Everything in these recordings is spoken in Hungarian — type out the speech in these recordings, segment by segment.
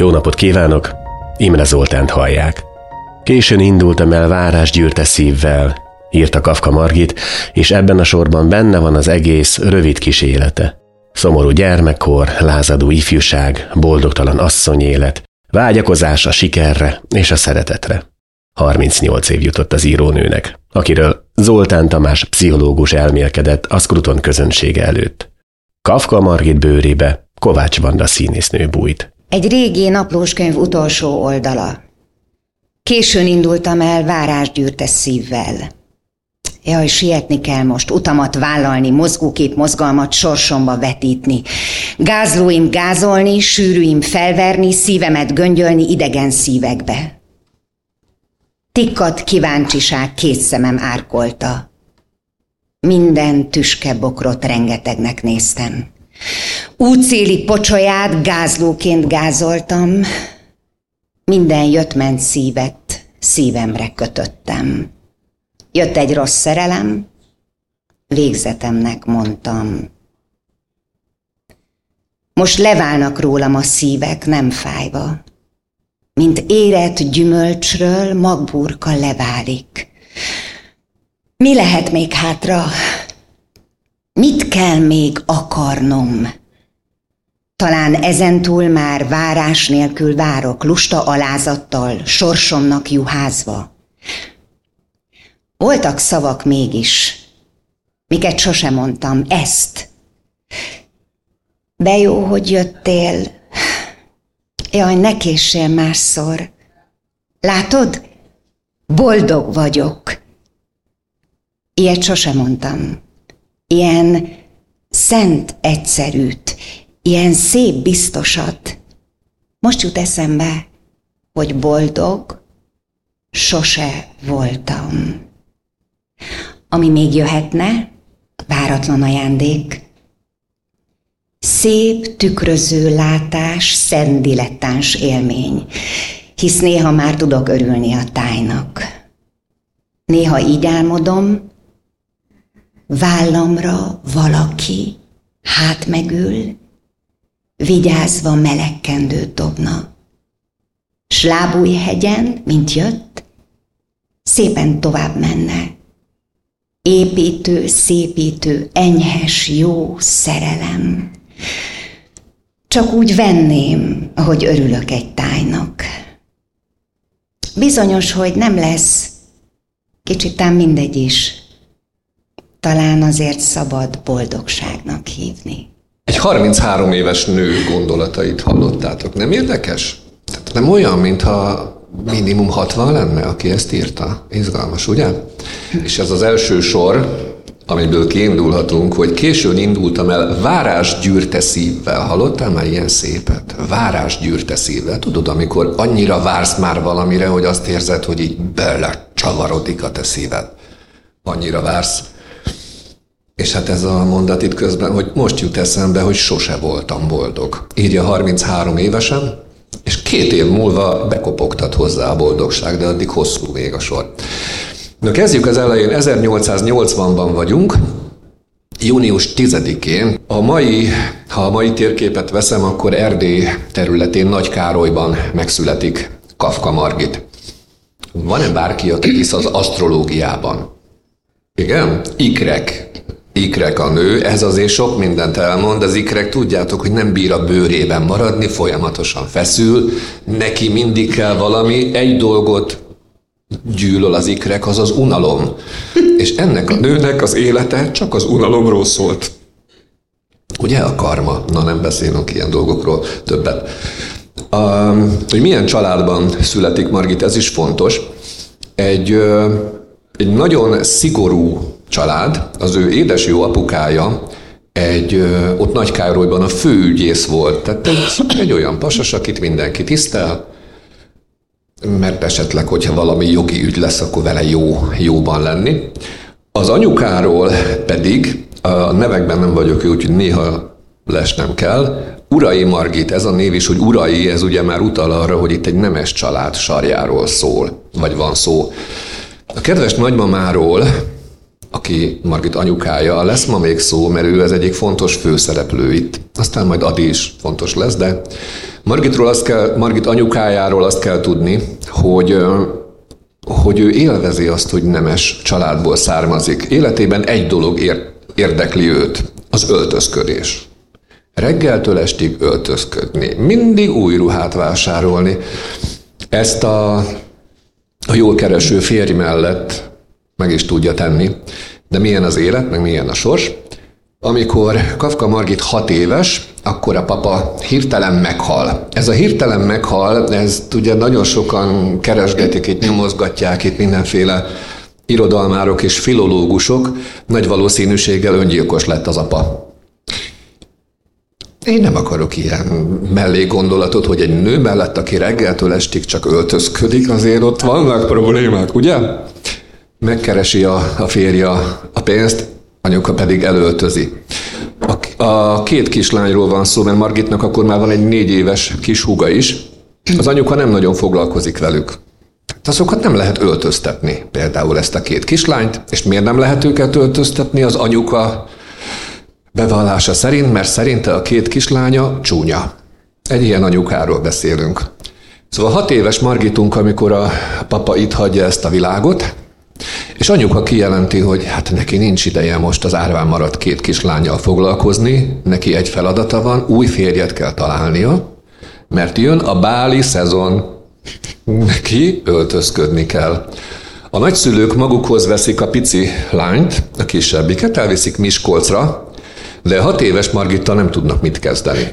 Jó napot kívánok! Imre Zoltánt hallják. Későn indultam el várásgyűrte szívvel, írta Kaffka Margit, és ebben a sorban benne van az egész rövid kis élete. Szomorú gyermekkor, lázadó ifjúság, boldogtalan asszonyélet, vágyakozás a sikerre és a szeretetre. 38 év jutott az írónőnek, akiről Zoltán Tamás pszichológus elmélkedett a Scruton közönsége előtt. Kaffka Margit bőrébe Kovács Vanda színésznő bújt. Egy régi naplóskönyv utolsó oldala. Későn indultam el várásgyűrte szívvel. Jaj, sietni kell most, utamat vállalni, mozgókép mozgalmat sorsomba vetítni. Gázlóim gázolni, sűrűim felverni, szívemet göngyölni idegen szívekbe. Tikkadt kíváncsiság két szemem árkolta. Minden tüske bokrot rengetegnek néztem. Útszéli pocsolyát gázlóként gázoltam. Minden jött-ment szívet szívemre kötöttem. Jött egy rossz szerelem, végzetemnek mondtam. Most leválnak rólam a szívek, nem fájva. Mint érett gyümölcsről magburka leválik. Mi lehet még hátra? Mit kell még akarnom? Talán ezentúl már várás nélkül várok, lusta alázattal, sorsomnak juházva. Voltak szavak mégis, miket sosem mondtam, ezt. De jó, hogy jöttél. Jaj, ne késsél másszor. Látod? Boldog vagyok. Ilyet sosem mondtam. Ilyen szent egyszerűt, ilyen szép biztosat. Most jut eszembe, hogy boldog sose voltam. Ami még jöhetne, váratlan ajándék. Szép, tükröző látás, szent dilettáns élmény, hisz néha már tudok örülni a tájnak. Néha így álmodom, vállamra valaki hátmegül, vigyázva melegkendőt dobna. S lábújhegyen, mint jött, szépen tovább menne. Építő, szépítő, enyhes, jó szerelem. Csak úgy venném, ahogy örülök egy tájnak. Bizonyos, hogy nem lesz, kicsit ám mindegy is. Talán azért szabad boldogságnak hívni. Egy 33 éves nő gondolatait hallottátok. Nem érdekes? Tehát nem olyan, mintha minimum 60 lenne, aki ezt írta. Izgalmas, ugye? És ez az első sor, amiből kiindulhatunk, hogy későn indultam el várásgyűrte szívvel. Hallottál már ilyen szépet? Várásgyűrte szívvel. Tudod, amikor annyira vársz már valamire, hogy azt érzed, hogy így belecsavarodik a te szíved. Annyira vársz. És hát ez a mondat itt közben, hogy most jut eszembe, hogy sose voltam boldog. Írja 33 évesen, és 2 év múlva bekopogtat hozzá a boldogság, de addig hosszú még a sor. Na kezdjük az elején, 1880-ban vagyunk, június 10-én. Ha a mai térképet veszem, akkor Erdély területén Nagykárolyban megszületik Kaffka Margit. Van-e bárki, aki hisz az asztrológiában? Igen? Ikrek. Ikrek a nő, ez azért sok mindent elmond, az ikrek tudjátok, hogy nem bír a bőrében maradni, folyamatosan feszül, neki mindig kell valami, egy dolgot gyűlöl az ikrek, az az unalom. És ennek a nőnek az élete csak az unalomról szólt. Ugye a karma? Na nem beszélünk ilyen dolgokról többet. Hogy milyen családban születik Margit, ez is fontos. Egy nagyon szigorú család, az ő édesjó apukája ott Nagykárolyban a főügyész volt. Tehát egy olyan pasas, akit mindenki tisztel, mert esetleg, hogyha valami jogi ügy lesz, akkor vele jóban lenni. Az anyukáról pedig, a nevekben nem vagyok jó, úgyhogy néha lesnem kell, Urai Margit, ez a név is, hogy Urai, ez ugye már utal arra, hogy itt egy nemes család sarjáról szól, vagy van szó. A kedves nagymamáról aki Margit anyukája, lesz ma még szó, mert ő az egyik fontos főszereplő itt. Aztán majd Ady is fontos lesz, de Margit anyukájáról azt kell tudni, hogy ő élvezi azt, hogy nemes családból származik. Életében egy dolog érdekli őt, az öltözködés. Reggeltől estig öltözködni, mindig új ruhát vásárolni. Ezt a jól kereső férj mellett meg is tudja tenni. De milyen az élet, meg milyen a sors? Amikor Kaffka Margit 6 éves, akkor a papa hirtelen meghal. Ez a hirtelen meghal, ezt ugye nagyon sokan keresgetik, itt nyomozgatják, itt mindenféle irodalmárok és filológusok. Nagy valószínűséggel öngyilkos lett az apa. Én nem akarok ilyen mellégondolatot, hogy egy nő mellett, aki reggeltől estig csak öltözködik, azért ott vannak problémák, ugye? Megkeresi a férje a pénzt, anyuka pedig elöltözi. A 2 kislányról van szó, mert Margitnak akkor már van egy 4 éves kis húga is. Az anyuka nem nagyon foglalkozik velük. Azokat nem lehet öltöztetni, például ezt a 2 kislányt, és miért nem lehet őket öltöztetni? Az anyuka bevallása szerint, mert szerinte a 2 kislánya csúnya. Egy ilyen anyukáról beszélünk. Szóval 6 éves Margitunk, amikor a papa itt hagyja ezt a világot, és anyuka kijelenti, hogy hát neki nincs ideje most az árván maradt 2 kislányjal foglalkozni, neki egy feladata van, új férjet kell találnia, mert jön a báli szezon, neki öltözködni kell. A nagyszülők magukhoz veszik a pici lányt, a kisebbiket, elviszik Miskolcra, de 6 éves Margittal nem tudnak mit kezdeni.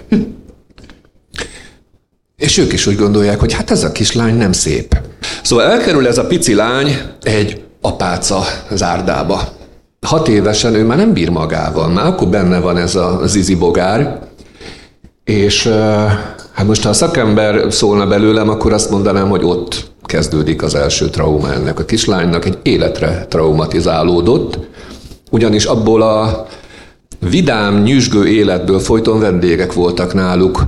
És ők is úgy gondolják, hogy hát ez a kislány nem szép. Szóval elkerül ez a pici lány egy apáca zárdába. 6 évesen ő már nem bír magával, már akkor benne van ez a zizibogár, és hát most ha a szakember szólna belőlem, akkor azt mondanám, hogy ott kezdődik az első trauma ennek a kislánynak, egy életre traumatizálódott, ugyanis abból a vidám, nyüzsgő életből folyton vendégek voltak náluk.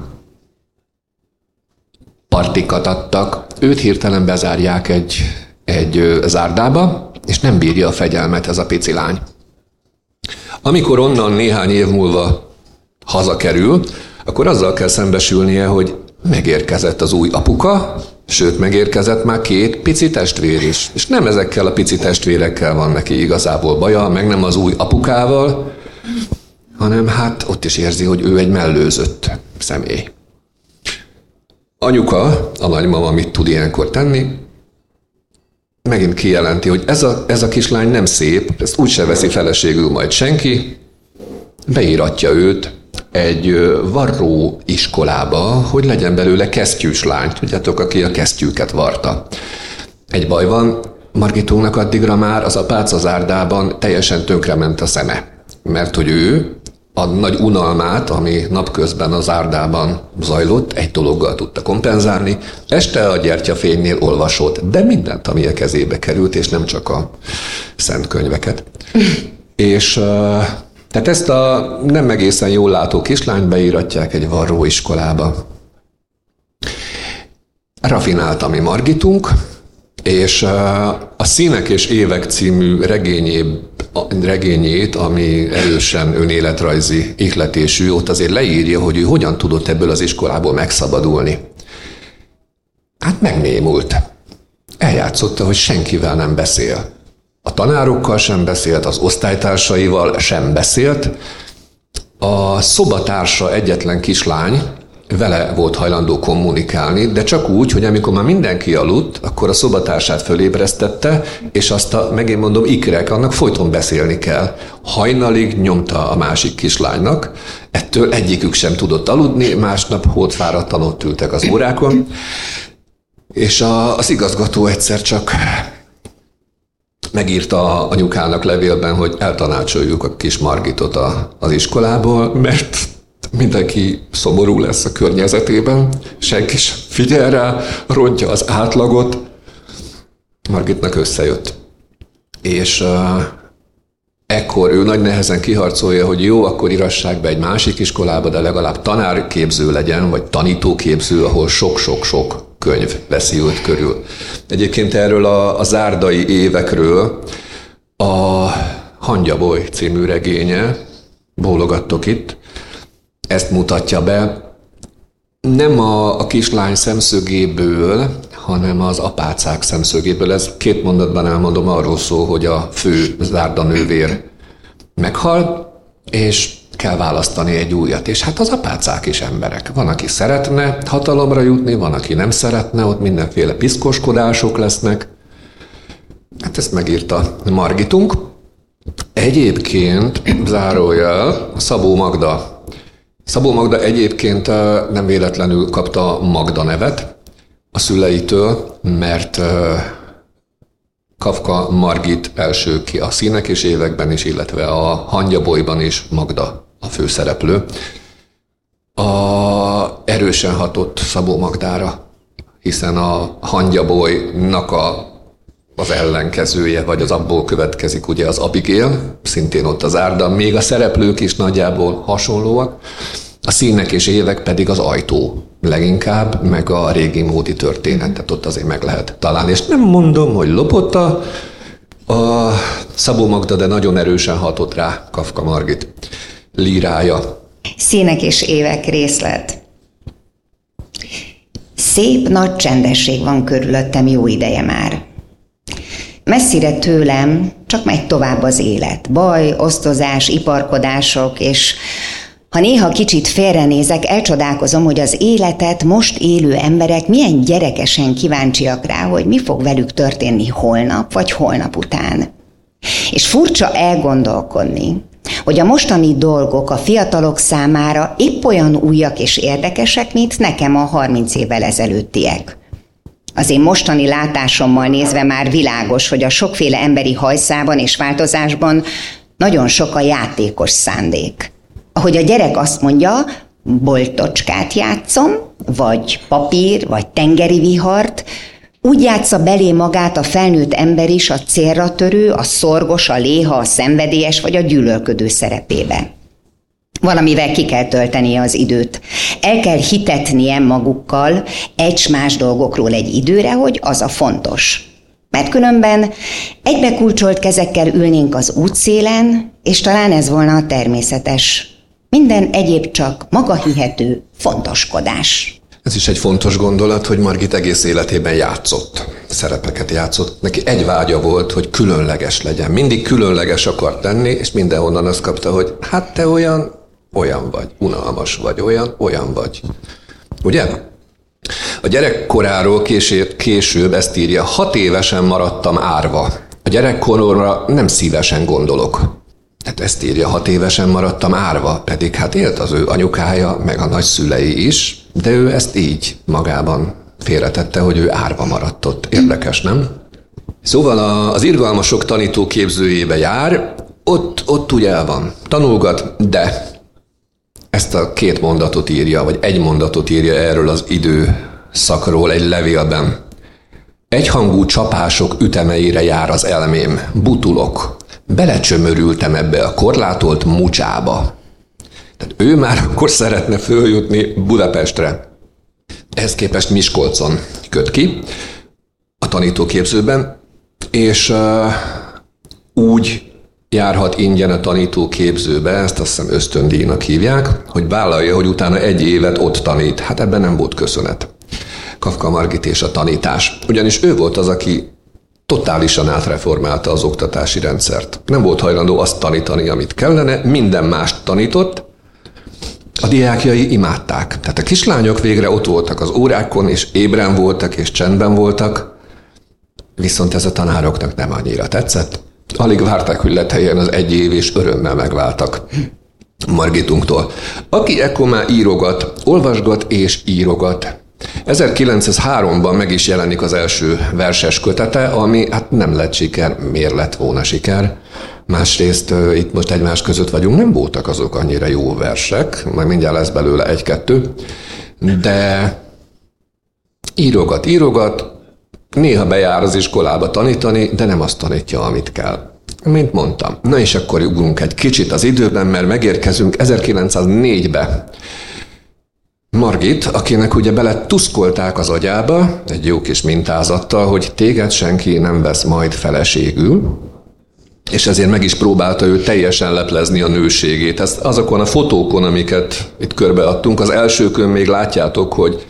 Partikat adtak. Őt hirtelen bezárják egy zárdába, és nem bírja a fegyelmet ez a pici lány. Amikor onnan néhány év múlva hazakerül, akkor azzal kell szembesülnie, hogy megérkezett az új apuka, sőt, megérkezett már 2 pici testvér is. És nem ezekkel a pici testvérekkel van neki igazából baja, meg nem az új apukával, hanem hát ott is érzi, hogy ő egy mellőzött személy. Anyuka, a nagymama mit tud ilyenkor tenni? Megint kijelenti, hogy ez a kislány nem szép, ezt úgyse veszi feleségül majd senki, beíratja őt egy varró iskolába, hogy legyen belőle kesztyűs lány. Tudjátok, aki a kesztyűket varta. Egy baj van, Margitónak addigra már az apáca zárdában teljesen tönkrement a szeme. Mert hogy ő a nagy unalmát, ami napközben az zárdában zajlott, egy dologgal tudta kompenzálni. Este a gyertyafénynél olvasott, de mindent, ami a kezébe került, és nem csak a szent könyveket. És tehát ezt a nem egészen jól látó kislányt beíratják egy varróiskolába. Rafinált a mi Margitunk, és a Színek és évek című regényét, ami erősen önéletrajzi ihletésű, ott azért leírja, hogy ő hogyan tudott ebből az iskolából megszabadulni. Hát megnémult. Eljátszotta, hogy senkivel nem beszél. A tanárokkal sem beszélt, az osztálytársaival sem beszélt. A szobatársa egyetlen kislány, vele volt hajlandó kommunikálni, de csak úgy, hogy amikor már mindenki aludt, akkor a szobatársát fölébresztette, és azt a, megint mondom, ikrek, annak folyton beszélni kell. Hajnalig nyomta a másik kislánynak, ettől egyikük sem tudott aludni, másnap hódfáradtan ott ültek az órákon, és az igazgató egyszer csak megírta anyukának levélben, hogy eltanácsoljuk a kis Margitot az iskolából, mert mindenki szomorú lesz a környezetében, senki sem figyel rá, rontja az átlagot. Margitnak összejött. És ekkor ő nagy nehezen kiharcolja, hogy jó, akkor írassák be egy másik iskolába, de legalább tanárképző legyen, vagy tanítóképző, ahol sok-sok-sok könyv veszi őt körül. Egyébként erről a zárdai évekről a Hangyaboly című regénye, Bólogattok itt, ezt mutatja be, nem a kislány szemszögéből, hanem az apácák szemszögéből. Ez két mondatban elmondom, arról szól, hogy a fő zárdanővér meghal, és kell választani egy újat. És hát az apácák is emberek. Van, aki szeretne hatalomra jutni, van, aki nem szeretne, ott mindenféle piszkoskodások lesznek. Hát ezt megírta Margitunk. Egyébként, zárójel, Szabó Magda. Szabó Magda egyébként nem véletlenül kapta Magda nevet a szüleitől, mert Kaffka Margit első ki a Színek és években is, illetve a Hangyabolyban is Magda a főszereplő. Erősen hatott Szabó Magdára, hiszen a Hangyabolynak az ellenkezője, vagy az abból következik ugye az Abigail, szintén ott az árda, még a szereplők is nagyjából hasonlóak, a Színek és évek pedig az Ajtó leginkább, meg a régi módi történet, tehát ott azért meg lehet találni. És nem mondom, hogy lopott a Szabó Magda, de nagyon erősen hatott rá Kaffka Margit lírája. Színek és évek részlet. Szép nagy csendesség van körülöttem jó ideje már. Messzire tőlem csak megy tovább az élet. Baj, osztozás, iparkodások, és ha néha kicsit félrenézek, elcsodálkozom, hogy az életet most élő emberek milyen gyerekesen kíváncsiak rá, hogy mi fog velük történni holnap vagy holnap után. És furcsa elgondolkodni, hogy a mostani dolgok a fiatalok számára épp olyan újak és érdekesek, mint nekem a 30 évvel ezelőttiek. Az én mostani látásommal nézve már világos, hogy a sokféle emberi hajszában és változásban nagyon sok a játékos szándék. Ahogy a gyerek azt mondja, boltocskát játszom, vagy papír, vagy tengeri vihart, úgy játsza belé magát a felnőtt ember is a célra törő, a szorgos, a léha, a szenvedélyes vagy a gyűlölködő szerepébe. Valamivel ki kell töltenie az időt. El kell hitetnie magukkal egymás dolgokról egy időre, hogy az a fontos. Mert különben egybekulcsolt kezekkel ülnénk az útszélen, és talán ez volna a természetes. Minden egyéb csak magahihető fontoskodás. Ez is egy fontos gondolat, hogy Margit egész életében játszott, szerepeket játszott. Neki egy vágya volt, hogy különleges legyen. Mindig különleges akart lenni, és mindenhonnan azt kapta, hogy hát te olyan vagy, unalmas vagy, olyan vagy. Ugye? A gyerekkoráról később ezt írja, 6 évesen maradtam árva. A gyerekkoromra nem szívesen gondolok. Tehát ezt írja, 6 évesen maradtam árva, pedig hát élt az ő anyukája, meg a nagyszülei is, de ő ezt így magában félretette, hogy ő árva maradt ott. Érdekes, nem? Szóval az irgalmasok tanító képzőjébe jár, ott ugye el van. Tanulgat, de ezt a két mondatot írja, vagy egy mondatot írja erről az időszakról egy levélben. Egyhangú csapások ütemeire jár az elmém. Butulok. Belecsömörültem ebbe a korlátolt mucsába. Tehát ő már akkor szeretne följutni Budapestre. Ehhez képest Miskolcon köt ki, a tanítóképzőben, és úgy járhat ingyen a tanítóképzőbe, ezt azt hiszem ösztöndíjnak hívják, hogy vállalja, hogy utána 1 évet ott tanít. Hát ebben nem volt köszönet. Kaffka Margit és a tanítás. Ugyanis ő volt az, aki totálisan átreformálta az oktatási rendszert. Nem volt hajlandó azt tanítani, amit kellene, minden mást tanított. A diákjai imádták. Tehát a kislányok végre ott voltak az órákon, és ébren voltak, és csendben voltak. Viszont ez a tanároknak nem annyira tetszett. Alig várták, hogy leteljen az 1 év, és örömmel megváltak Margitunktól. Aki ekkor már írogat, olvasgat és írogat. 1903-ban meg is jelenik az első verses kötete, ami hát nem lett siker, miért lett volna siker. Másrészt itt most egymás között vagyunk, nem voltak azok annyira jó versek, majd mindjárt lesz belőle 1-2, de írogat, néha bejár az iskolába tanítani, de nem azt tanítja, amit kell. Mint mondtam. Na és akkor ugrunk egy kicsit az időben, mert megérkezünk 1904-be. Margit, akinek ugye bele tuszkolták az agyába, egy jó kis mintázattal, hogy téged senki nem vesz majd feleségül, és ezért meg is próbálta ő teljesen leplezni a nőségét. Ezt azokon a fotókon, amiket itt körbeadtunk, az elsőkön még látjátok, hogy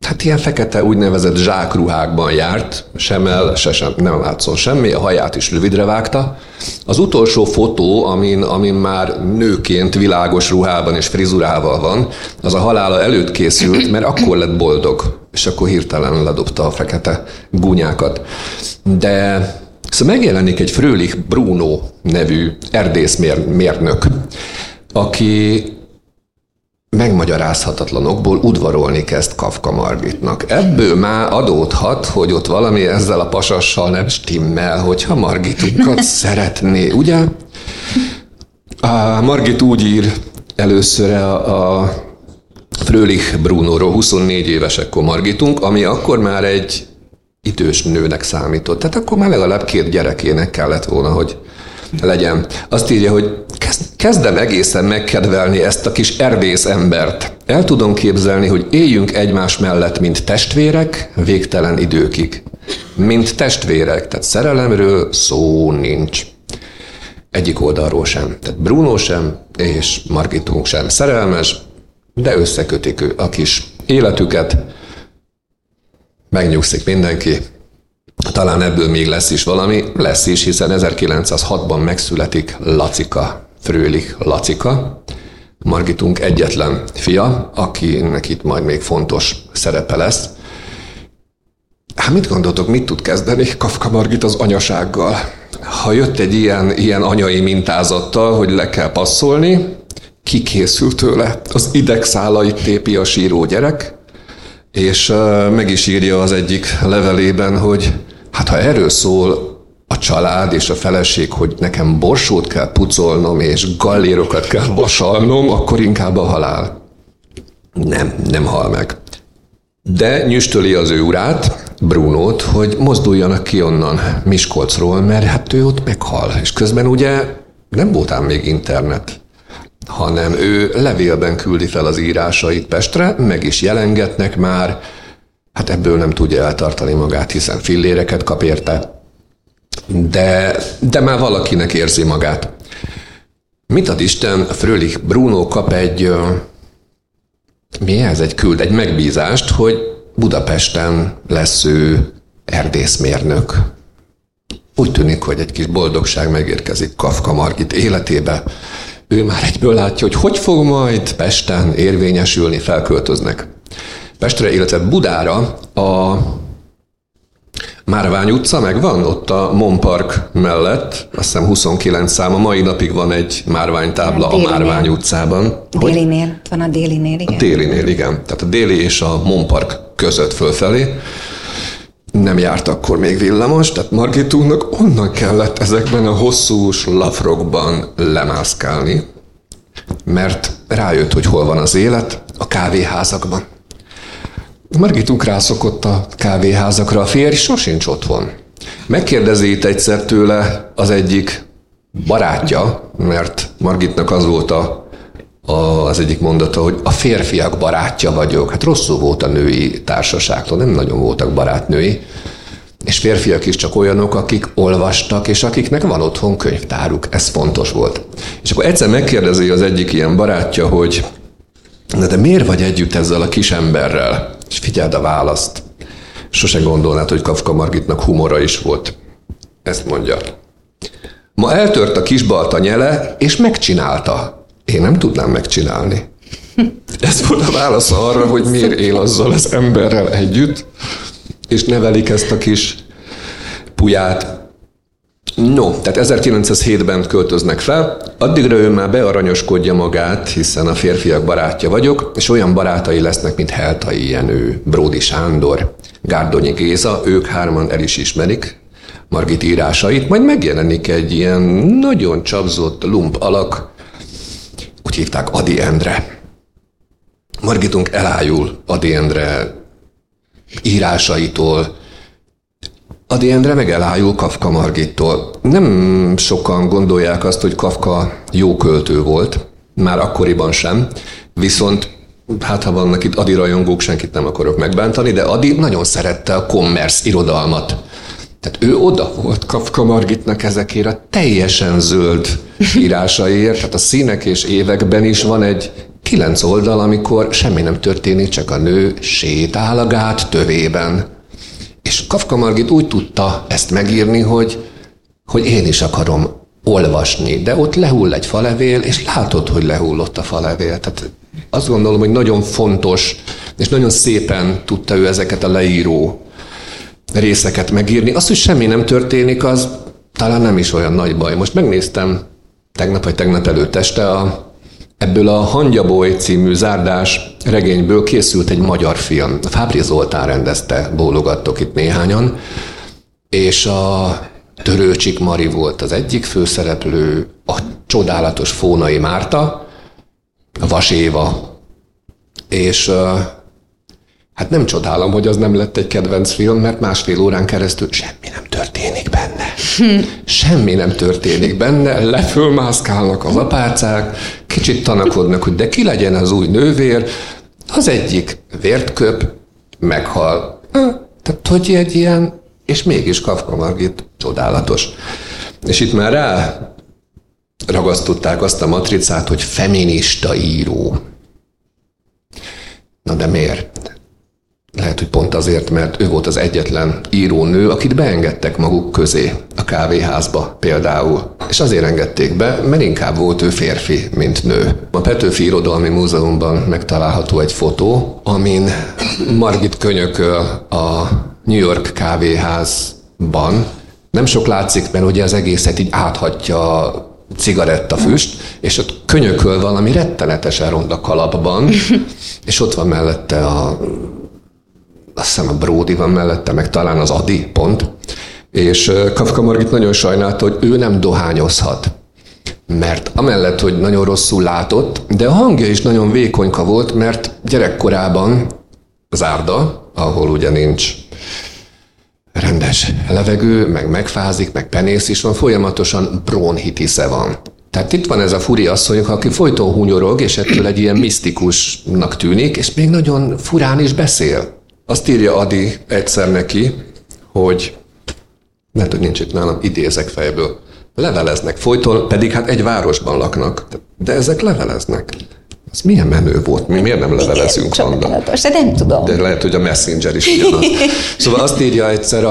hát ilyen fekete úgynevezett zsákruhákban járt, nem látszol semmi, a haját is rövidre vágta. Az utolsó fotó, amin már nőként világos ruhában és frizurával van, az a halála előtt készült, mert akkor lett boldog, és akkor hirtelen ledobta a fekete gúnyákat. De szóval megjelenik egy Fröhlich Bruno nevű erdészmérnök, aki megmagyarázhatatlanokból udvarolni kezd Kaffka Margitnak. Ebből már adódhat, hogy ott valami ezzel a pasassal nem stimmel, hogyha Margitunkat szeretné, ugye? A Margit úgy ír először a Fröhlich Brunóról, 24 éves ekkor Margitunk, ami akkor már egy idős nőnek számított. Tehát akkor már legalább 2 gyerekének kellett volna, hogy legyen. Azt írja, hogy kezdem egészen megkedvelni ezt a kis erdész embert. El tudom képzelni, hogy éljünk egymás mellett, mint testvérek, végtelen időkig. Mint testvérek, tehát szerelemről szó nincs. Egyik oldalról sem. Tehát Bruno sem, és Margitunk sem szerelmes, de összekötik ő a kis életüket. Megnyugszik mindenki. Talán ebből még lesz is valami, hiszen 1906-ban megszületik Lacika, Fröhlich Lacika, Margitunk egyetlen fia, akinek itt majd még fontos szerepe lesz. Hát mit gondoltok, mit tud kezdeni Kaffka Margit az anyasággal? Ha jött egy ilyen anyai mintázattal, hogy le kell passzolni, kikészül tőle, az idegszálait tépi a síró gyerek, és meg is írja az egyik levelében, hogy hát ha erről szól a család és a feleség, hogy nekem borsót kell pucolnom és gallérokat kell vasalnom, akkor inkább a halál. Nem hal meg. De nyüstöli az ő urát, Brunót, hogy mozduljanak ki onnan Miskolcról, mert hát ő ott meghal. És közben ugye nem volt ám még internet, hanem ő levélben küldi fel az írásait Pestre, meg is jelengetnek már, hát ebből nem tudja eltartani magát, hiszen filléreket kap érte, de már valakinek érzi magát. Mit ad Isten, Fröhlich Bruno kap egy megbízást, hogy Budapesten lesz ő erdészmérnök. Úgy tűnik, hogy egy kis boldogság megérkezik Kaffka Margit életébe. Ő már egyből látja, hogy fog majd Pesten érvényesülni, felköltöznek Pestre, illetve Budára. A Márvány utca megvan, ott a Monpark mellett, azt hiszem 29 száma, mai napig van egy márványtábla a Márvány utcában. Délinél, ott van a Délinél, igen. A Délinél, igen. Tehát a Déli és a Monpark között fölfelé. Nem járt akkor még villamos, tehát Margitunknak onnan kellett ezekben a hosszús lafrokban lemászkálni, mert rájött, hogy hol van az élet, a kávéházakban. Margitunk rászokott a kávéházakra, a férj sosincs otthon. Megkérdezi itt egyszer tőle az egyik barátja, mert Margitnak az volt az egyik mondata, hogy a férfiak barátja vagyok. Hát rosszul volt a női társaságtól, nem nagyon voltak barátnői, és férfiak is csak olyanok, akik olvastak, és akiknek van otthon könyvtáruk. Ez fontos volt. És akkor egyszer megkérdezi az egyik ilyen barátja, hogy na de miért vagy együtt ezzel a kis emberrel? És figyeld a választ. Sose gondolnád, hogy Kaffka Margitnak humora is volt. Ezt mondja. Ma eltört a kisbalta nyele, és megcsinálta. Én nem tudnám megcsinálni. Ez volt a válasz arra, hogy miért él azzal az emberrel együtt, és nevelik ezt a kis puját. No, tehát 1907-ben költöznek fel, addigra ő már bearanyoskodja magát, hiszen a férfiak barátja vagyok, és olyan barátai lesznek, mint Heltai Jenő, Bródi Sándor, Gárdonyi Géza, ők hárman el is ismerik Margit írásait, majd megjelenik egy ilyen nagyon csapzott lump alak, úgy hívták, Ady Endre. Margitunk elájul Ady Endre írásaitól. Ady Endre meg elájul Kaffka Margittól. Nem sokan gondolják azt, hogy Kaffka jó költő volt, már akkoriban sem, viszont hát ha vannak itt Ady rajongók, senkit nem akarok megbántani, de Ady nagyon szerette a kommersz irodalmat. Tehát ő oda volt Kaffka Margitnak ezekért a teljesen zöld írásaiért, tehát a Színek és években is van egy 9 oldal, amikor semmi nem történik, csak a nő sétál a gát tövében. És Kaffka Margit úgy tudta ezt megírni, hogy én is akarom olvasni, de ott lehull egy falevél, és látod, hogy lehullott a falevél. Tehát azt gondolom, hogy nagyon fontos, és nagyon szépen tudta ő ezeket a leíró részeket megírni. Az, hogy semmi nem történik, az talán nem is olyan nagy baj. Most megnéztem tegnap vagy tegnap előtt este ebből a Hangyaboly című zárdás regényből készült egy magyar film. Fábri Zoltán rendezte, bólogattok itt néhányan, és a Törőcsik Mari volt az egyik főszereplő, a csodálatos Fónai Márta, a Vas Éva, és hát nem csodálom, hogy az nem lett egy kedvenc film, mert másfél órán keresztül semmi nem történik benne. Semmi nem történik benne, lefölmászkálnak az apácák, kicsit tanakodnak, hogy de ki legyen az új nővér, az egyik vért köp, meghal. Tehát, hogy egy ilyen, és mégis Kaffka Margit csodálatos. És itt már rá ragasztották azt a matricát, hogy feminista író. Na de miért? Lehet, hogy pont azért, mert ő volt az egyetlen írónő, akit beengedtek maguk közé a kávéházba például. És azért engedték be, mert inkább volt ő férfi, mint nő. A Petőfi Irodalmi Múzeumban megtalálható egy fotó, amin Margit könyököl a New York kávéházban. Nem sok látszik, mert ugye az egészet így áthatja a cigarettafüst, és ott könyököl valami rettenetesen ronda kalapban, és ott van mellette azt hiszem a Bródi van mellette, meg talán az Ady, pont. És Kaffka Margit nagyon sajnálta, hogy ő nem dohányozhat. Mert amellett, hogy nagyon rosszul látott, de a hangja is nagyon vékonyka volt, mert gyerekkorában zárda, ahol ugye nincs rendes levegő, meg megfázik, meg penész is van, folyamatosan bronchitisza van. Tehát itt van ez a furi asszony, aki folyton hunyorog, és ettől egy ilyen misztikusnak tűnik, és még nagyon furán is beszél. Azt írja Ady egyszer neki, hogy nem tudom, nincs itt nálam, idézek fejből. Leveleznek folyton, pedig hát egy városban laknak. De ezek leveleznek. Ez milyen menő volt, mi miért nem levelezünk? Igen, csodálatos, de nem tudom. De lehet, hogy a Messenger is ugyanaz. Szóval azt írja egyszer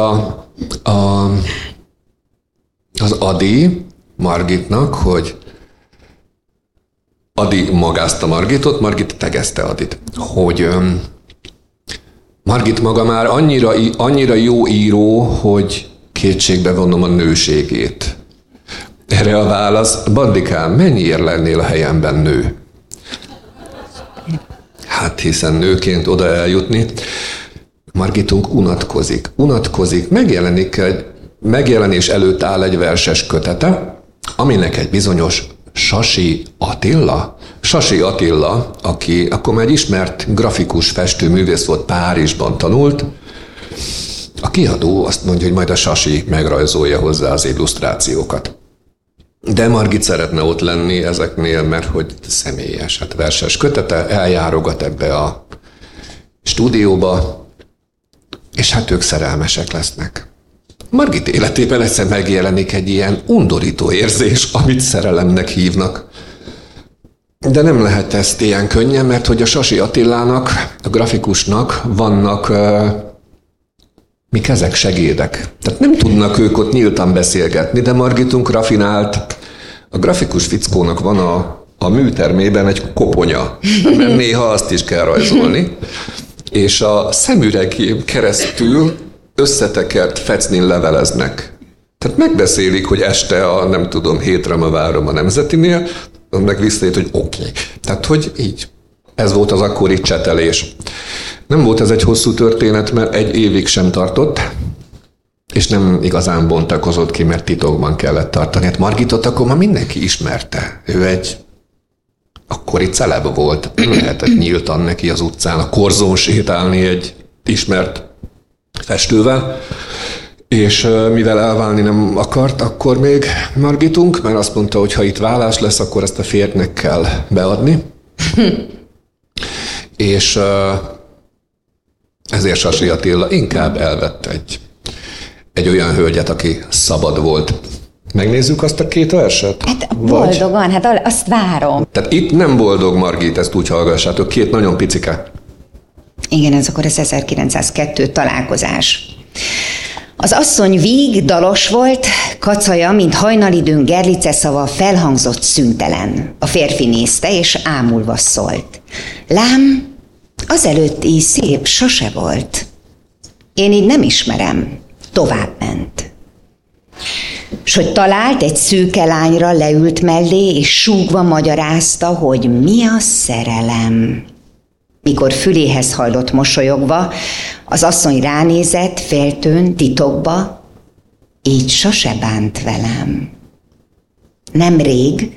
az Ady Margitnak, hogy Ady magázta Margitot, Margit tegezte Adyt, hogy Margit maga már annyira jó író, hogy kétségbe vonom a nőségét. Erre a válasz, Bandikám, mennyiért lennél a helyemben nő? Hát hiszen nőként oda eljutni. Margitunk unatkozik. Megjelenés előtt áll egy verses kötete, aminek egy bizonyos Sassy Attila, aki akkor már egy ismert grafikus festőművész volt, Párizsban tanult. A kiadó azt mondja, hogy majd a Sassy megrajzolja hozzá az illusztrációkat. De Margit szeretne ott lenni ezeknél, mert hogy személyes, hát verses kötete, eljárogat ebbe a stúdióba, és hát ők szerelmesek lesznek. Margit életében egyszer megjelenik egy ilyen undorító érzés, amit szerelemnek hívnak. De nem lehet ezt ilyen könnyen, mert hogy a Sassy Attilának, a grafikusnak vannak mik ezek, segédek. Tehát nem tudnak ők ott nyíltan beszélgetni, de Margitunk rafinált. A grafikus fickónak van a műtermében egy koponya, mert néha azt is kell rajzolni. És a szemüregén keresztül összetekert fecnin leveleznek. Tehát megbeszélik, hogy este hétre ma várom a Nemzetinél, meg visszajött, hogy oké. Tehát, hogy így. Ez volt az akkori csetelés. Nem volt ez egy hosszú történet, mert egy évig sem tartott, és nem igazán bontakozott ki, mert titokban kellett tartani. Hát Margitot akkor már mindenki ismerte. Ő egy akkori celeb volt. Nem lehetett nyíltan neki az utcán a korzón sétálni egy ismert festővel, és mivel elválni nem akart, akkor még Margitunk, mert azt mondta, hogy ha itt vállás lesz, akkor ezt a férjnek kell beadni. És ezért Sassy Attila inkább elvett egy egy olyan hölgyet, aki szabad volt. Megnézzük azt a két verset? Hát boldogan, hát azt várom. Tehát itt nem boldog Margit, ezt úgy hallgassátok, két nagyon picike. Igen, ez akkor az 1902 találkozás. Az asszony víg, dalos volt, kacaja, mint hajnalidőn gerlice szava felhangzott szüntelen. A férfi nézte, és ámulva szólt. Lám, azelőtt így szép sose volt. Én így nem ismerem. Tovább ment. S hogy talált egy szőke lányra, leült mellé, és súgva magyarázta, hogy mi a szerelem. Mikor füléhez hajlott mosolyogva, az asszony ránézett, féltőn, titokba, így sose bánt velem. Nemrég,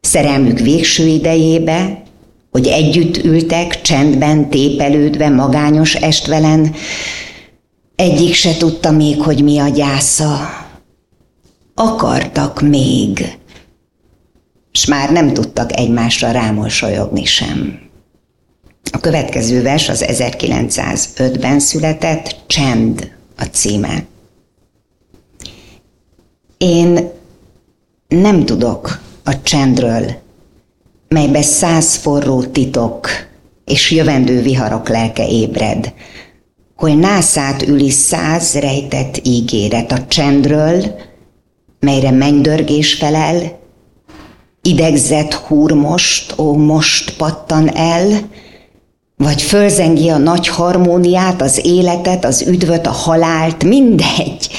szerelmük végső idejébe, hogy együtt ültek, csendben tépelődve, magányos estvelen, egyik se tudta még, hogy mi a gyásza. Akartak még, s már nem tudtak egymásra rámosolyogni sem. A következő vers az 1905-ben született, Csend a címe. Én nem tudok a csendről, melybe 100 forró titok és jövendő viharok lelke ébred, hogy nászát üli 100 rejtett ígéret a csendről, melyre mennydörgés felel, idegzett húr most, ó most pattan el, vagy fölzengi a nagy harmóniát, az életet, az üdvöt, a halált, mindegy.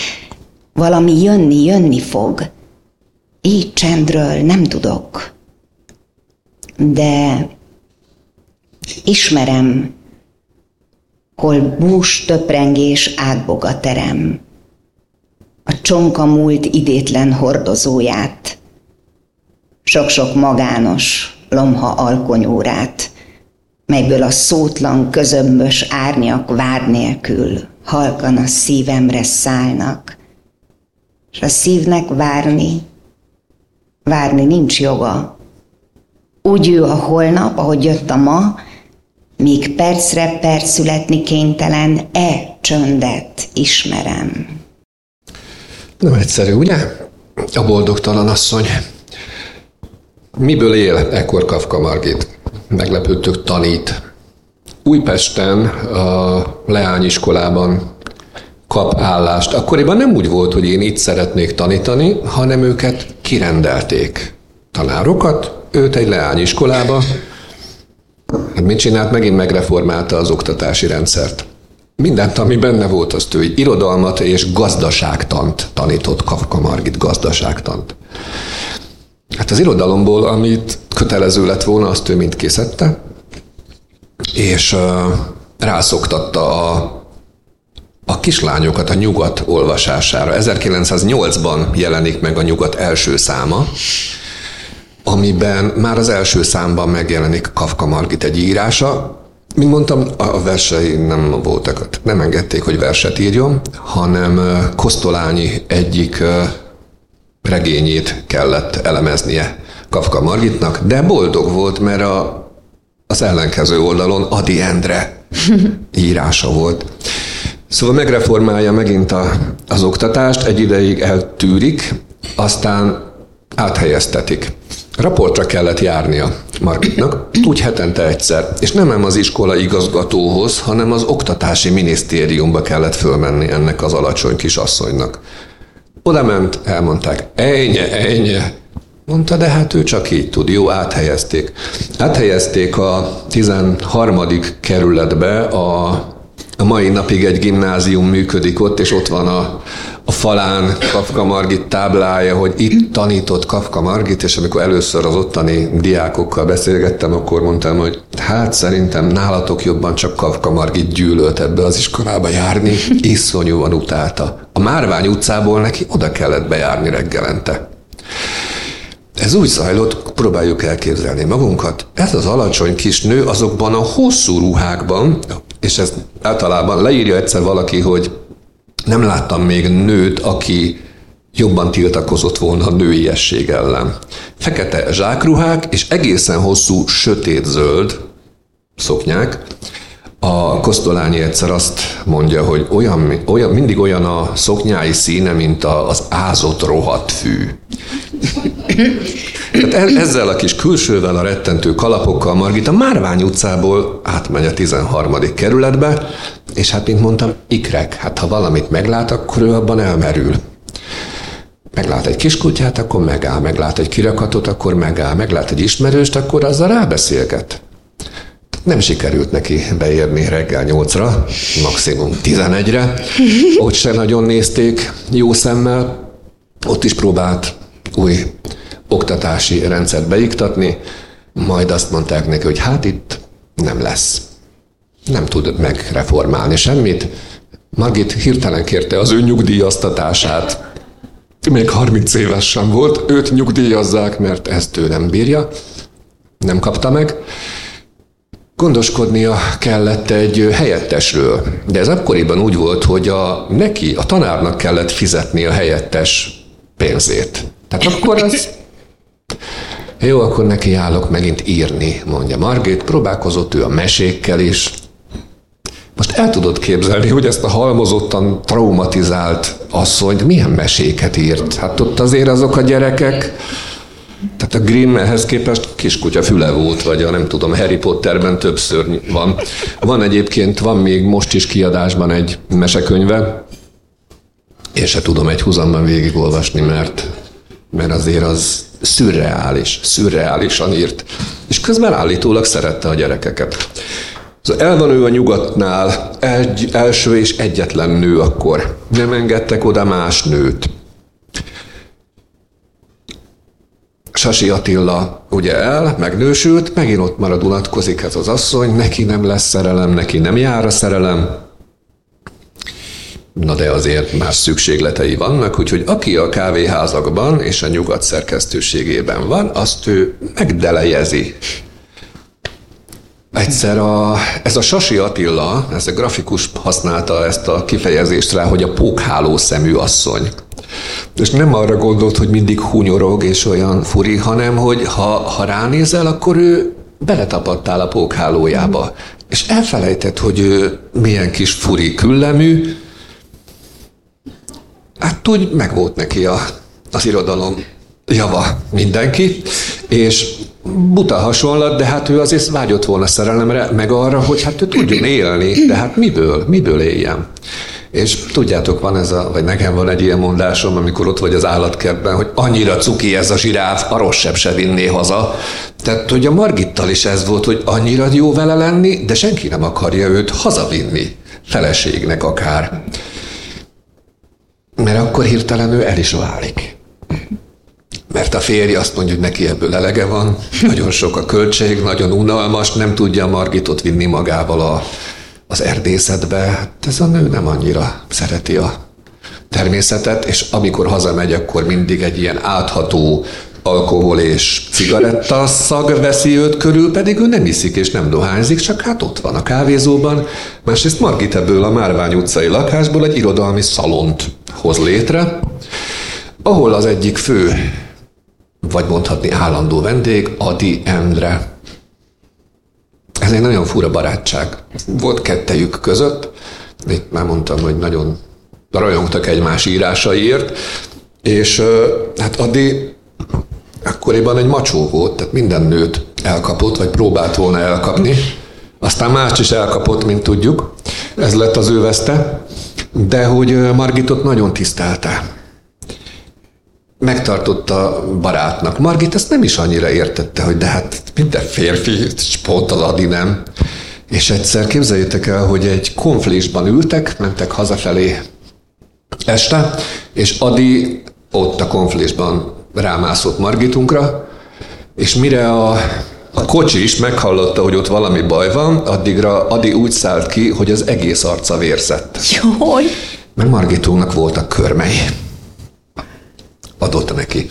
Valami jönni fog. Így csendről nem tudok. De ismerem, hol bús töprengés átbog a terem. A csonka múlt idétlen hordozóját. Sok-sok magános, lomha alkonyórát, melyből a szótlan, közömbös árnyak vár nélkül halkan a szívemre szállnak, s a szívnek várni nincs joga. Úgy ő a holnap, ahogy jött a ma, míg percre percületni kénytelen, csöndet ismerem. Nem egyszerű, ugye? A boldogtalan asszony. Miből él ekkor Kaffka Margit? Meglepődtök, tanít. Újpesten, a leányiskolában kap állást. Akkoriban nem úgy volt, hogy én itt szeretnék tanítani, hanem őket kirendelték. Tanárokat, őt egy leányiskolába. Mit csinált? Megint megreformálta az oktatási rendszert. Mindent, ami benne volt, azt ő így irodalmat és gazdaságtant tanított, Kaffka Margit gazdaságtant. Hát az irodalomból, amit kötelező lett volna, azt ő mind készítette, és rászoktatta a kislányokat a Nyugat olvasására. 1908-ban jelenik meg a Nyugat első száma, amiben már az első számban megjelenik Kaffka Margit egy írása. Mint mondtam, a versei nem voltak, nem engedték, hogy verset írjon, hanem Kosztolányi egyik regényét kellett elemeznie Kaffka Margitnak, de boldog volt, mert az ellenkező oldalon Ady Endre írása volt. Szóval megreformálja megint az oktatást, egy ideig eltűrik, aztán áthelyeztetik. Raportra kellett járnia Margitnak, úgy hetente egyszer, és nem az iskola igazgatóhoz, hanem az oktatási minisztériumba kellett fölmenni ennek az alacsony kisasszonynak. Oda ment, elmondták, ennyi. Mondta, de hát ő csak így tud. Jó, áthelyezték. Áthelyezték a 13. kerületbe, a mai napig egy gimnázium működik ott, és ott van a falán Kaffka Margit táblája, hogy itt tanított Kaffka Margit, és amikor először az ottani diákokkal beszélgettem, akkor mondtam, hogy hát szerintem nálatok jobban csak Kaffka Margit gyűlölt ebbe az iskolába járni, iszonyúan utálta. A Márvány utcából neki oda kellett bejárni reggelente. Ez úgy zajlott, próbáljuk elképzelni magunkat. Ez az alacsony kis nő azokban a hosszú ruhákban, és ezt általában leírja egyszer valaki, hogy nem láttam még nőt, aki jobban tiltakozott volna a nőiesség ellen. Fekete zsákruhák és egészen hosszú sötétzöld szoknyák, A Kosztolányi egyszer azt mondja, hogy olyan, mindig olyan a szoknyái színe, mint az ázott rohadt fű. Tehát ezzel a kis külsővel, a rettentő kalapokkal Margit a Márvány utcából átmegy a 13. kerületbe, és hát, mint mondtam, ikrek. Hát, ha valamit meglát, akkor ő abban elmerül. Meglát egy kiskutyát, akkor megáll. Meglát egy kirakatot, akkor megáll. Meglát egy ismerőst, akkor azzal rábeszélget. Nem sikerült neki beérni reggel 8-ra, maximum 11-re. Ott se nagyon nézték jó szemmel. Ott is próbált új oktatási rendszert beiktatni, majd azt mondták neki, hogy hát itt nem lesz. Nem tud megreformálni semmit. Margit hirtelen kérte az ő nyugdíjaztatását. Még 30 éves sem volt, őt nyugdíjazzák, mert ezt ő nem bírja. Nem kapta meg. Gondoskodnia kellett egy helyettesről, de ez akkoriban úgy volt, hogy a tanárnak kellett fizetni a helyettes pénzét. Tehát akkor az... Jó, akkor neki állok megint írni, mondja Margit, próbálkozott ő a mesékkel is. Most el tudod képzelni, hogy ezt a halmozottan traumatizált asszonyt milyen meséket írt? Hát ott azért azok a gyerekek... Tehát a Grimm ehhez képest kiskutya füle volt, vagy a nem tudom, Harry Potterben többször van. Van még most is kiadásban egy mesekönyve, és se tudom egy húzamban végigolvasni, mert azért az szürreálisan írt. És közben állítólag szerette a gyerekeket. El van ő a Nyugatnál, első és egyetlen nő akkor. Nem engedtek oda más nőt. Sassy Attila ugye megnősült, megint ott marad, unatkozik ez az asszony, neki nem lesz szerelem, neki nem jár a szerelem. Na de azért más szükségletei vannak, úgyhogy aki a kávéházakban és a Nyugat szerkesztőségében van, azt ő megdelejezi. Egyszer ez a Sassy Attila, ez a grafikus használta ezt a kifejezést rá, hogy a pókháló szemű asszony. És nem arra gondolt, hogy mindig hunyorog és olyan furi, hanem hogy ha ránézel, akkor ő beletapadtál a pókhálójába. És elfelejtett, hogy ő milyen kis furi küllemű. Hát úgy megvolt neki az irodalom java mindenki, és buta hasonlat, de hát ő azért vágyott volna szerelemre, meg arra, hogy hát ő tudjon élni, de hát miből éljem. És tudjátok, van vagy nekem van egy ilyen mondásom, amikor ott vagy az állatkertben, hogy annyira cuki ez a zsiráf, a rosszabb se vinné haza. Tehát, hogy a Margittal is ez volt, hogy annyira jó vele lenni, de senki nem akarja őt hazavinni, feleségnek akár. Mert akkor hirtelen ő el is válik. Mert a férje azt mondja, hogy neki ebből elege van, nagyon sok a költség, nagyon unalmas, nem tudja Margitot vinni magával az erdészetbe, hát ez a nő nem annyira szereti a természetet, és amikor hazamegy, akkor mindig egy ilyen átható alkohol és cigaretta szag veszi őt körül, pedig ő nem iszik és nem dohányzik, csak hát ott van a kávézóban. Másrészt Margit ebből a Márvány utcai lakásból egy irodalmi szalont hoz létre, ahol az egyik fő, vagy mondhatni állandó vendég, Ady Endre. Ez egy nagyon fura barátság volt kettejük között. Itt már mondtam, hogy nagyon rajongtak egymás írásaiért, és hát Ady akkoriban egy macsó volt, tehát minden nőt elkapott, vagy próbált volna elkapni. Aztán mást is elkapott, mint tudjuk. Ez lett az ő veszte. De hogy Margitot nagyon tisztelte. Megtartotta barátnak. Margit ezt nem is annyira értette, hogy de hát minden férfi, pont az Ady nem. És egyszer képzeljétek el, hogy egy konflisban ültek, mentek hazafelé este, és Ady ott a konflisban rámászott Margitunkra, és mire a kocsi is meghallotta, hogy ott valami baj van, addigra Ady úgy szállt ki, hogy az egész arca vérzett. Jaj! Mert Margitunknak voltak körmei. Adott neki.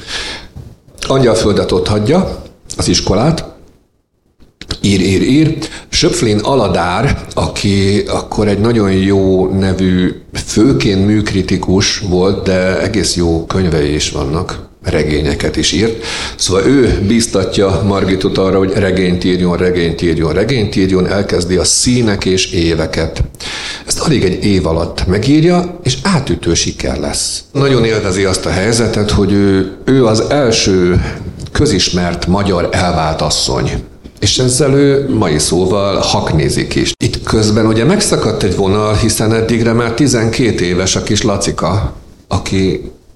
Angyalföldet ott hagyja, az iskolát, ír. Söpflin Aladár, aki akkor egy nagyon jó nevű, főként műkritikus volt, de egész jó könyvei is vannak. regényeket is írt. Szóval ő bíztatja Margitot arra, hogy regényt írjon, elkezdi a Színek és éveket. Ezt alig egy év alatt megírja, és átütő siker lesz. Nagyon élvezi azt a helyzetet, hogy ő az első közismert magyar elvált asszony. És ezzel ő mai szóval haknézik is. Itt közben ugye megszakadt egy vonal, hiszen eddigre már 12 éves a kis Lacika,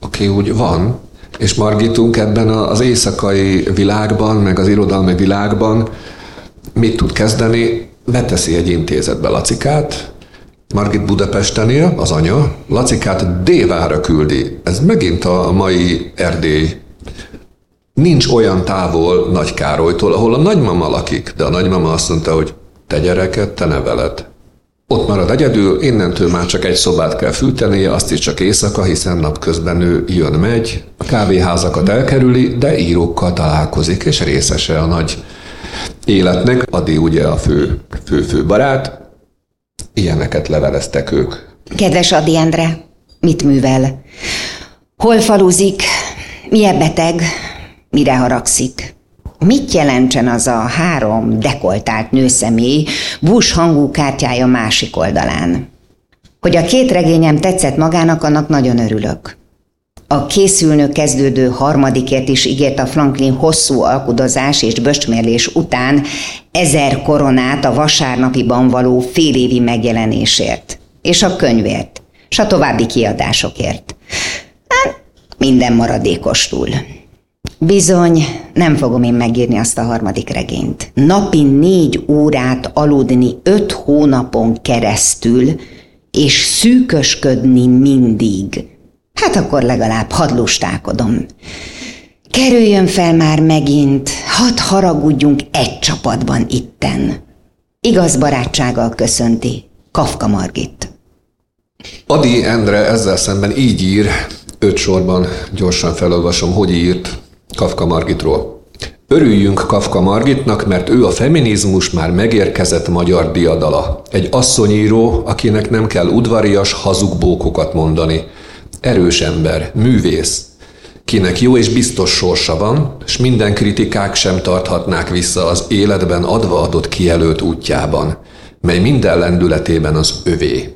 aki úgy van, és Margitunk ebben az éjszakai világban, meg az irodalmi világban mit tud kezdeni? Beteszi egy intézetbe Lacikát, Margit Budapesten él, az anya, Lacikát Dévára küldi. Ez megint a mai Erdély. Nincs olyan távol Nagy Károlytól, ahol a nagymama lakik, de a nagymama azt mondta, hogy te gyereket, te neveled. Ott marad egyedül, innentől már csak egy szobát kell fűtenie, azt is csak éjszaka, hiszen napközben ő jön-megy, a kávéházakat elkerüli, de írókkal találkozik, és részese a nagy életnek. Ady ugye a fő barát, ilyeneket leveleztek ők. Kedves Ady Endre, mit művel? Hol faluzik? Milyen beteg? Mire haragszik? Mit jelentsen az a 3 dekoltált nőszemély bús hangú kártyája másik oldalán? Hogy a 2 regényem tetszett magának, annak nagyon örülök. A készülnő kezdődő 3. is ígért a Franklin hosszú alkudozás és böcsmérlés után 1000 koronát a vasárnapiban való félévi megjelenésért, és a könyvért, s a további kiadásokért. Hát, minden maradékostul. Bizony, nem fogom én megírni azt a 3. regényt. Napi 4 órát aludni 5 hónapon keresztül, és szűkösködni mindig. Hát akkor legalább hadd lustálkodom. Kerüljön fel már megint, hadd haragudjunk egy csapatban itten. Igaz barátsággal köszönti, Kaffka Margit. Ady Endre ezzel szemben így ír, 5 sorban gyorsan felolvasom, hogy írt Kaffka Margitról. Örüljünk Kaffka Margitnak, mert ő a feminizmus már megérkezett magyar diadala. Egy asszonyíró, akinek nem kell udvarias, hazug bókokat mondani. Erős ember, művész, kinek jó és biztos sorsa van, s minden kritikák sem tarthatnák vissza az életben adva adott kijelölt útjában, mely minden lendületében az övé.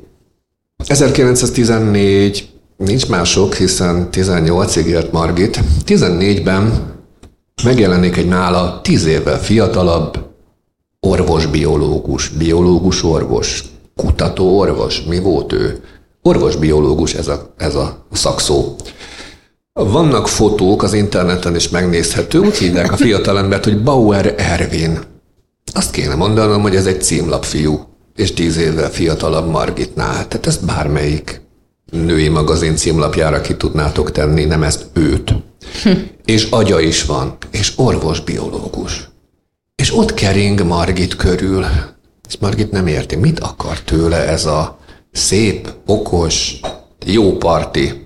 1914... Nincs mások, hiszen 18-ig élt Margit. 14-ben megjelenik egy nála 10 évvel fiatalabb orvos-biológus. Biológus-orvos. Kutató-orvos. Mi volt ő? Orvos-biológus ez a szakszó. Vannak fotók, az interneten is megnézhető. Úgy hívják a fiatalembert, hogy Bauer Ervin. Azt kéne mondanom, hogy ez egy címlapfiú, és 10 évvel fiatalabb Margitnál. Tehát ezt bármelyik női magazin címlapjára ki tudnátok tenni, nem ezt őt. És agya is van, és orvos-biológus. És ott kering Margit körül, és Margit nem érti, mit akar tőle ez a szép, okos, jó parti.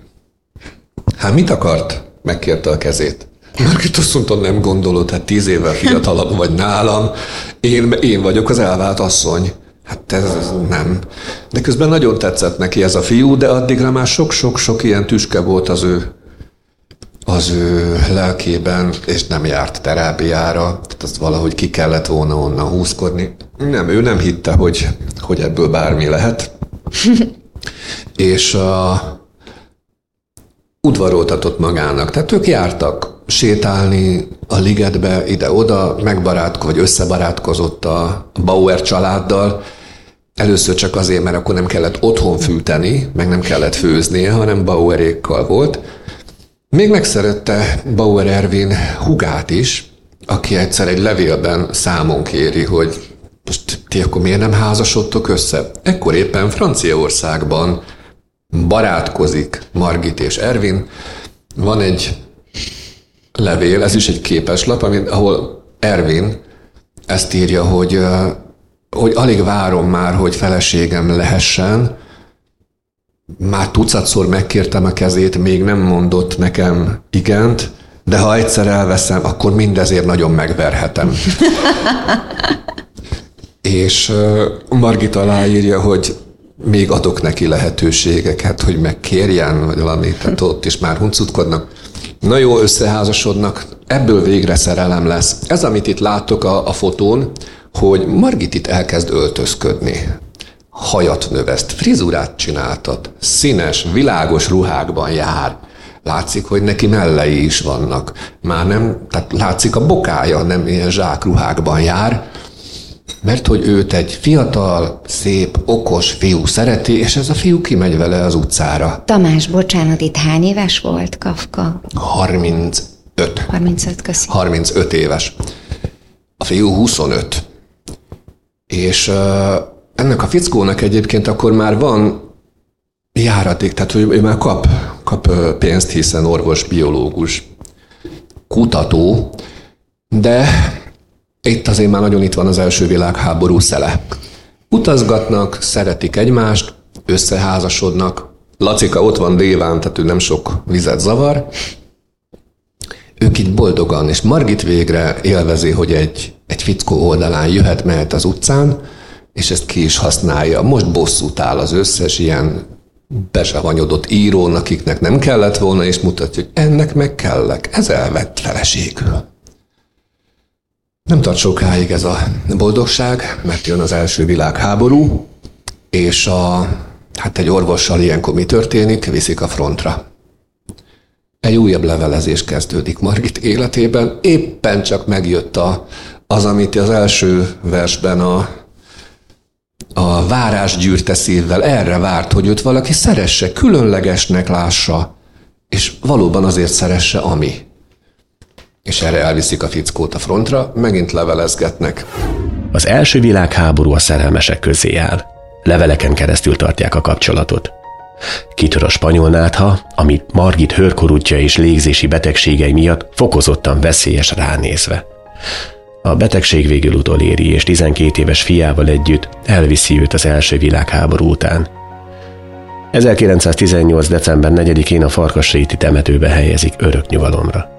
Hát mit akart? Megkérte a kezét. Margit azt mondta, nem gondolod, hát 10 évvel fiatalabb vagy nálam, én vagyok az elvált asszony. Hát ez nem. De közben nagyon tetszett neki ez a fiú, de addigra már sok-sok-sok ilyen tüske volt az ő lelkében, és nem járt terápiára, tehát azt valahogy ki kellett volna onnan húzkodni. Nem, ő nem hitte, hogy ebből bármi lehet. És udvaroltatott magának. Tehát ők jártak sétálni a ligetbe, ide-oda, összebarátkozott a Bauer családdal. Először csak azért, mert akkor nem kellett otthon fűteni, meg nem kellett főzni, hanem Bauerékkal volt. Még megszerette Bauer Ervin hugát is, aki egyszer egy levélben számon kéri, hogy most ti akkor miért nem házasodtok össze? Ekkor éppen Franciaországban barátkozik Margit és Ervin. Van egy levél, ez is egy képeslap, ahol Ervin ezt írja, hogy alig várom már, hogy feleségem lehessen. Már tucatszor megkértem a kezét, még nem mondott nekem igent, de ha egyszer elveszem, akkor mindezért nagyon megverhetem. És Margit aláírja, hogy még adok neki lehetőségeket, hogy megkérjen, vagy valami, tehát ott is már huncutkodnak. Na jó, összeházasodnak, ebből végre szerelem lesz. Ez, amit itt láttok a fotón, hogy Margit itt elkezd öltözködni. Hajat növeszt, frizurát csináltat, színes, világos ruhákban jár. Látszik, hogy neki mellei is vannak. Már nem, tehát látszik a bokája, nem ilyen zsákruhákban jár, mert hogy őt egy fiatal, szép, okos fiú szereti, és ez a fiú kimegy vele az utcára. Tamás, bocsánat, itt hány éves volt Kaffka? 35. 35, köszönöm. 35 éves. A fiú 25. És ennek a fickónak egyébként akkor már van járaték, tehát hogy ő már kap pénzt, hiszen orvos, biológus, kutató, de itt azért már nagyon itt van az első világháború szele. Utazgatnak, szeretik egymást, összeházasodnak. Lacika ott van déván, tehát ő nem sok vizet zavar. Ők itt boldogan, és Margit végre élvezi, hogy egy fickó oldalán jöhet, mehet az utcán, és ezt ki is használja. Most bosszút áll az összes ilyen besavanyodott írón, akiknek nem kellett volna, és mutatja, hogy ennek meg kellek, ez elvett feleségül. Nem tart sokáig ez a boldogság, mert jön az első világháború, és egy orvossal ilyenkor mi történik? Viszik a frontra. Egy újabb levelezés kezdődik Margit életében, éppen csak megjött az, amit az első versben a várás gyűrte szívvel, erre várt, hogy őt valaki szeresse, különlegesnek lássa, és valóban azért szeresse, ami. És erre elviszik a fickót a frontra, megint levelezgetnek. Az első világháború a szerelmesek közé áll. Leveleken keresztül tartják a kapcsolatot. Kitör a spanyol nátha, amit Margit hőrkorútja és légzési betegségei miatt fokozottan veszélyes ránézve. A betegség végül utoléri, és 12 éves fiával együtt elviszi őt az első világháború után. 1918. december 4-én a Farkasréti temetőbe helyezik örök nyugalomra.